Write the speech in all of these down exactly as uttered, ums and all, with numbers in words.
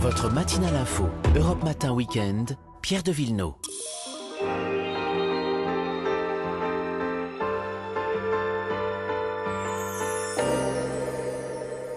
Votre matinale info, Europe Matin Week-end, Pierre de Villeneuve.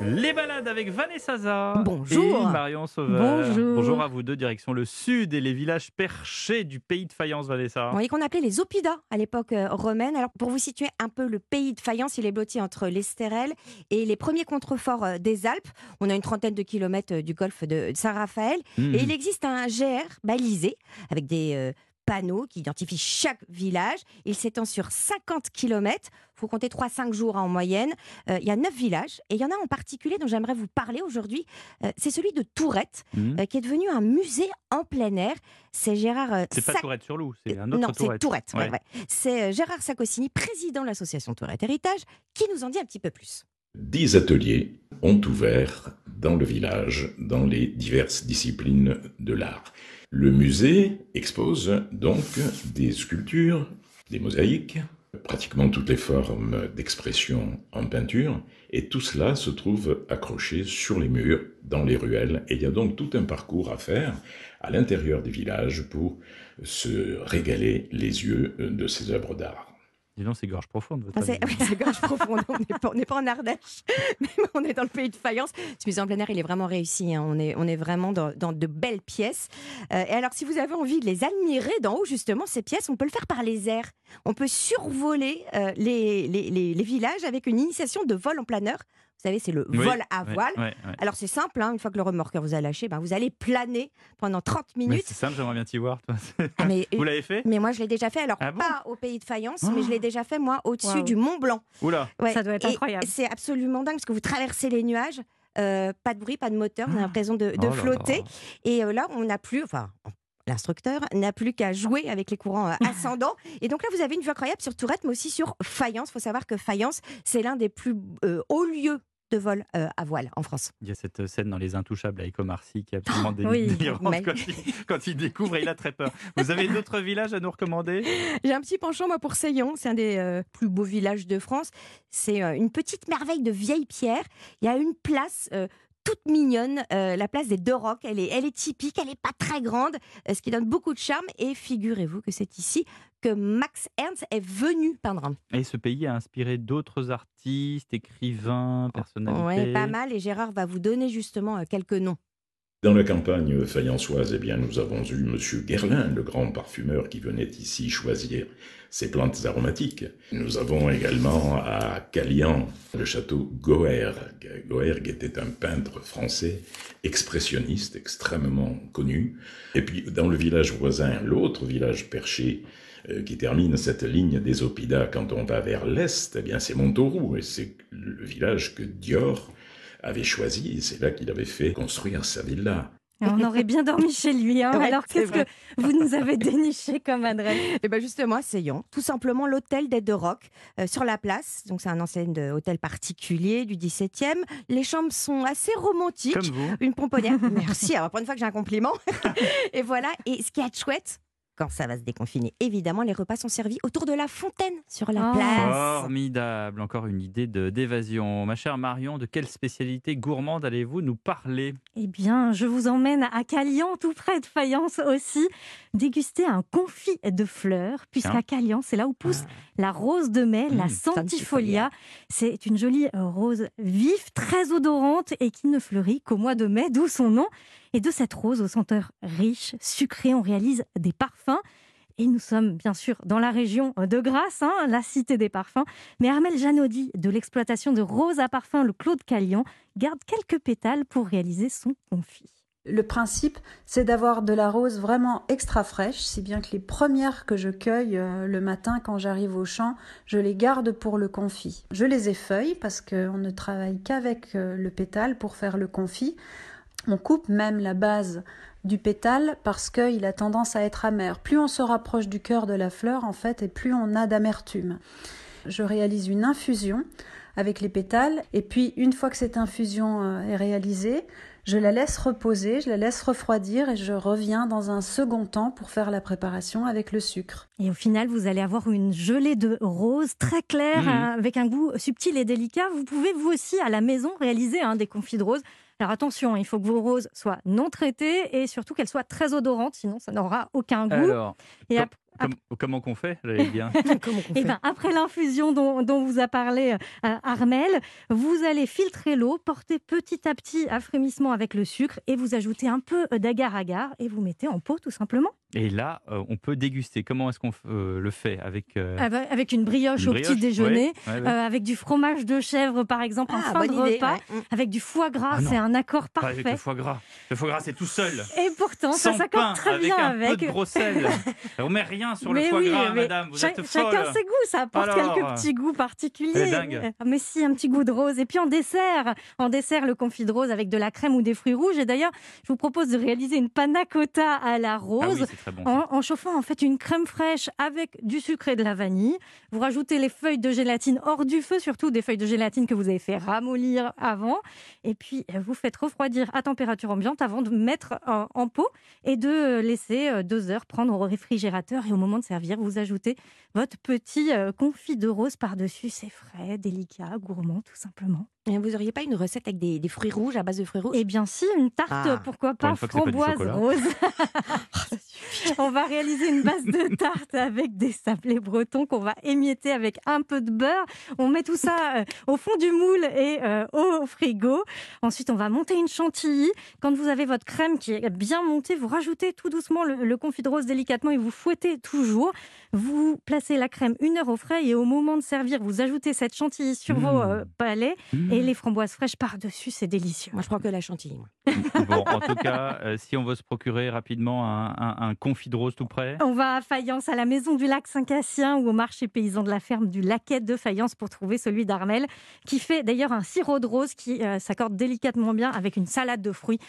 Les balades avec Vanessa Zhâ. Bonjour. Et Marion Sauveur. Bonjour. Bonjour à vous deux, direction le sud et les villages perchés du pays de Fayence, Vanessa. Oui, qu'on appelait les Opidas à l'époque romaine. Alors, pour vous situer un peu, le pays de Fayence, il est blotti entre l'Estérel et les premiers contreforts des Alpes. On a une trentaine de kilomètres du golfe de Saint-Raphaël. Mmh. Et il existe un G R balisé avec des euh, panneaux qui identifient chaque village. Il s'étend sur cinquante kilomètres. Faut compter trois à cinq jours en moyenne. Il euh, y a neuf villages et il y en a en particulier dont j'aimerais vous parler aujourd'hui. Euh, c'est celui de Tourrettes, mmh. euh, qui est devenu un musée en plein air. C'est Gérard. Euh, c'est Sac... pas Tourrettes sur Loup, c'est un autre non, Tourrettes. Non, c'est Tourrettes. Ouais. Ouais, ouais. C'est euh, Gérard Saccosini, président de l'association Tourrettes Héritage, qui nous en dit un petit peu plus. Dix ateliers ont ouvert dans le village, dans les diverses disciplines de l'art. Le musée expose donc des sculptures, des mosaïques, pratiquement toutes les formes d'expression en peinture, et tout cela se trouve accroché sur les murs, dans les ruelles, et il y a donc tout un parcours à faire à l'intérieur des villages pour se régaler les yeux de ces œuvres d'art. Dis donc, c'est gorge profonde, votre ah, c'est, oui, c'est gorge profonde. On n'est pas, on n'est pas en Ardèche, mais on est dans le pays de Fayence. Ce musée en plein air, il est vraiment réussi. Hein. On est, on est vraiment dans, dans de belles pièces. Euh, et alors, si vous avez envie de les admirer d'en haut, justement, ces pièces, on peut le faire par les airs. On peut survoler euh, les, les, les, les villages avec une initiation de vol en planeur. Vous savez, c'est le oui, vol à oui, voile. Oui, oui. Alors, c'est simple, hein, une fois que le remorqueur vous a lâché, ben, vous allez planer pendant trente minutes. Mais c'est simple, j'aimerais bien t'y voir. Toi. Ah, mais, vous l'avez fait? Mais moi, je l'ai déjà fait. Alors, ah bon, pas au pays de Fayence, oh, mais je l'ai déjà fait, moi, au-dessus wow. du Mont Blanc. Oula, ouais, ça doit être et incroyable. C'est absolument dingue, parce que vous traversez les nuages, euh, pas de bruit, pas de moteur, vous avez l'impression de, de oh là flotter. Là. Et euh, là, on n'a plus... Enfin, l'instructeur n'a plus qu'à jouer avec les courants ascendants. Et donc là, vous avez une vue incroyable sur Tourrettes, mais aussi sur Fayence. Il faut savoir que Fayence, c'est l'un des plus euh, hauts lieux de vol euh, à voile en France. Il y a cette scène dans Les Intouchables avec Omar Sy qui est absolument dé- oui, délirante mais... quand, il, quand il découvre et il a très peur. Vous avez d'autres villages à nous recommander? J'ai un petit penchant moi pour Seillon, c'est un des euh, plus beaux villages de France. C'est euh, une petite merveille de vieilles pierres. Il y a une place... Euh, toute mignonne, euh, la place des Deux Rocs, elle est, elle est typique, elle n'est pas très grande, euh, ce qui donne beaucoup de charme. Et figurez-vous que c'est ici que Max Ernst est venu peindre. Et ce pays a inspiré d'autres artistes, écrivains, personnalités. Oui, pas mal. Et Gérard va vous donner justement quelques noms. Dans la campagne fayençoise, eh bien, nous avons eu M. Guerlain, le grand parfumeur qui venait ici choisir ses plantes aromatiques. Nous avons également à Callian le château Goergue. Goergue était un peintre français, expressionniste, extrêmement connu. Et puis dans le village voisin, l'autre village perché, euh, qui termine cette ligne des Opidas quand on va vers l'est, eh bien, c'est Montauroux et c'est le village que Dior avait choisi, et c'est là qu'il avait fait construire sa villa. Alors on aurait bien dormi chez lui, hein, ouais, alors qu'est-ce vrai. que vous nous avez déniché comme adresse? Et bien justement à Seillon, tout simplement l'hôtel des Deux Rocs, euh, sur la place, donc c'est un ancien hôtel particulier du dix-septième, les chambres sont assez romantiques, comme vous. Une pomponnière, merci, alors pour une fois que j'ai un compliment, et voilà, et ce qu'il y a de chouette, quand ça va se déconfiner, évidemment, les repas sont servis autour de la fontaine sur la oh. place. Formidable, encore une idée de, d'évasion. Ma chère Marion, de quelle spécialité gourmande allez-vous nous parler? Eh bien, je vous emmène à Callian, tout près de Fayence aussi, déguster un confit de fleurs, puisqu'à Callian, c'est là où pousse ah. la rose de mai, mmh, la centifolia. C'est une jolie rose vive, très odorante et qui ne fleurit qu'au mois de mai, d'où son nom. Et de cette rose aux senteurs riches, sucrées, on réalise des parfums. Et nous sommes bien sûr dans la région de Grasse, hein, la cité des parfums. Mais Armelle Janody, de l'exploitation de roses à parfum, le Claude Callian, garde quelques pétales pour réaliser son confit. Le principe, c'est d'avoir de la rose vraiment extra fraîche, si bien que les premières que je cueille euh, le matin quand j'arrive au champ, je les garde pour le confit. Je les effeuille parce qu'on ne travaille qu'avec euh, le pétale pour faire le confit. On coupe même la base du pétale parce qu'il a tendance à être amer. Plus on se rapproche du cœur de la fleur, en fait, et plus on a d'amertume. Je réalise une infusion avec les pétales, et puis une fois que cette infusion est réalisée, je la laisse reposer, je la laisse refroidir et je reviens dans un second temps pour faire la préparation avec le sucre. Et au final, vous allez avoir une gelée de rose très claire, mmh. avec un goût subtil et délicat. Vous pouvez vous aussi, à la maison, réaliser hein, des confits de rose Alors attention, il faut que vos roses soient non traitées et surtout qu'elles soient très odorantes, sinon ça n'aura aucun goût. Alors, et après, Comme, comment qu'on fait, j'allais bien. Comment qu'on fait ? Et ben, après l'infusion dont, dont vous a parlé euh, Armelle, vous allez filtrer l'eau, porter petit à petit à frémissement avec le sucre et vous ajoutez un peu d'agar-agar et vous mettez en pot tout simplement. Et là, euh, on peut déguster. Comment est-ce qu'on euh, le fait avec, euh... avec une brioche, une brioche au petit déjeuner, ouais, ouais, ouais. Euh, avec du fromage de chèvre par exemple en ah, fin de idée, repas, ouais. Avec du foie gras, ah, c'est un accord parfait. Pas avec le foie gras, le foie gras c'est tout seul. Et pourtant, sans ça s'accorde très bien avec. Avec un peu de Bruxelles. On met rien sur mais le foie oui, gras, madame. Vous êtes folle. Chacun ses goûts, ça apporte alors, quelques petits goûts particuliers. Mais si, un petit goût de rose. Et puis en dessert, en dessert, le confit de rose avec de la crème ou des fruits rouges. Et d'ailleurs, je vous propose de réaliser une panna cotta à la rose. Ah oui, c'est très bon, en, en chauffant en fait une crème fraîche avec du sucre et de la vanille. Vous rajoutez les feuilles de gélatine hors du feu, surtout des feuilles de gélatine que vous avez fait ramollir avant. Et puis vous faites refroidir à température ambiante avant de mettre en, en pot et de laisser deux heures prendre au réfrigérateur. Et au moment de servir, vous ajoutez votre petit confit de rose par-dessus. C'est frais, délicat, gourmand tout simplement. Et vous n'auriez pas une recette avec des, des fruits rouges, à base de fruits rouges ? Eh bien si, une tarte, ah, pourquoi pas, framboise pas rose. On va réaliser une base de tarte avec des sablés bretons qu'on va émietter avec un peu de beurre. On met tout ça euh, au fond du moule et euh, au frigo. Ensuite, on va monter une chantilly. Quand vous avez votre crème qui est bien montée, vous rajoutez tout doucement le, le confit de rose délicatement et vous fouettez toujours. Vous placez la crème une heure au frais et au moment de servir, vous ajoutez cette chantilly sur mmh. vos euh, palais. Mmh. Et les framboises fraîches par-dessus, c'est délicieux. Moi, je prends que la chantilly. Bon, en tout cas, euh, si on veut se procurer rapidement un, un, un confit de rose tout prêt. On va à Fayence, à la maison du lac Saint-Cassien ou au marché paysan de la ferme du Laquette de Fayence pour trouver celui d'Armelle, qui fait d'ailleurs un sirop de rose qui euh, s'accorde délicatement bien avec une salade de fruits.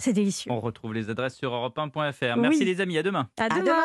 C'est délicieux. On retrouve les adresses sur europe un point f r. Merci oui. les amis, à demain. À demain. À demain.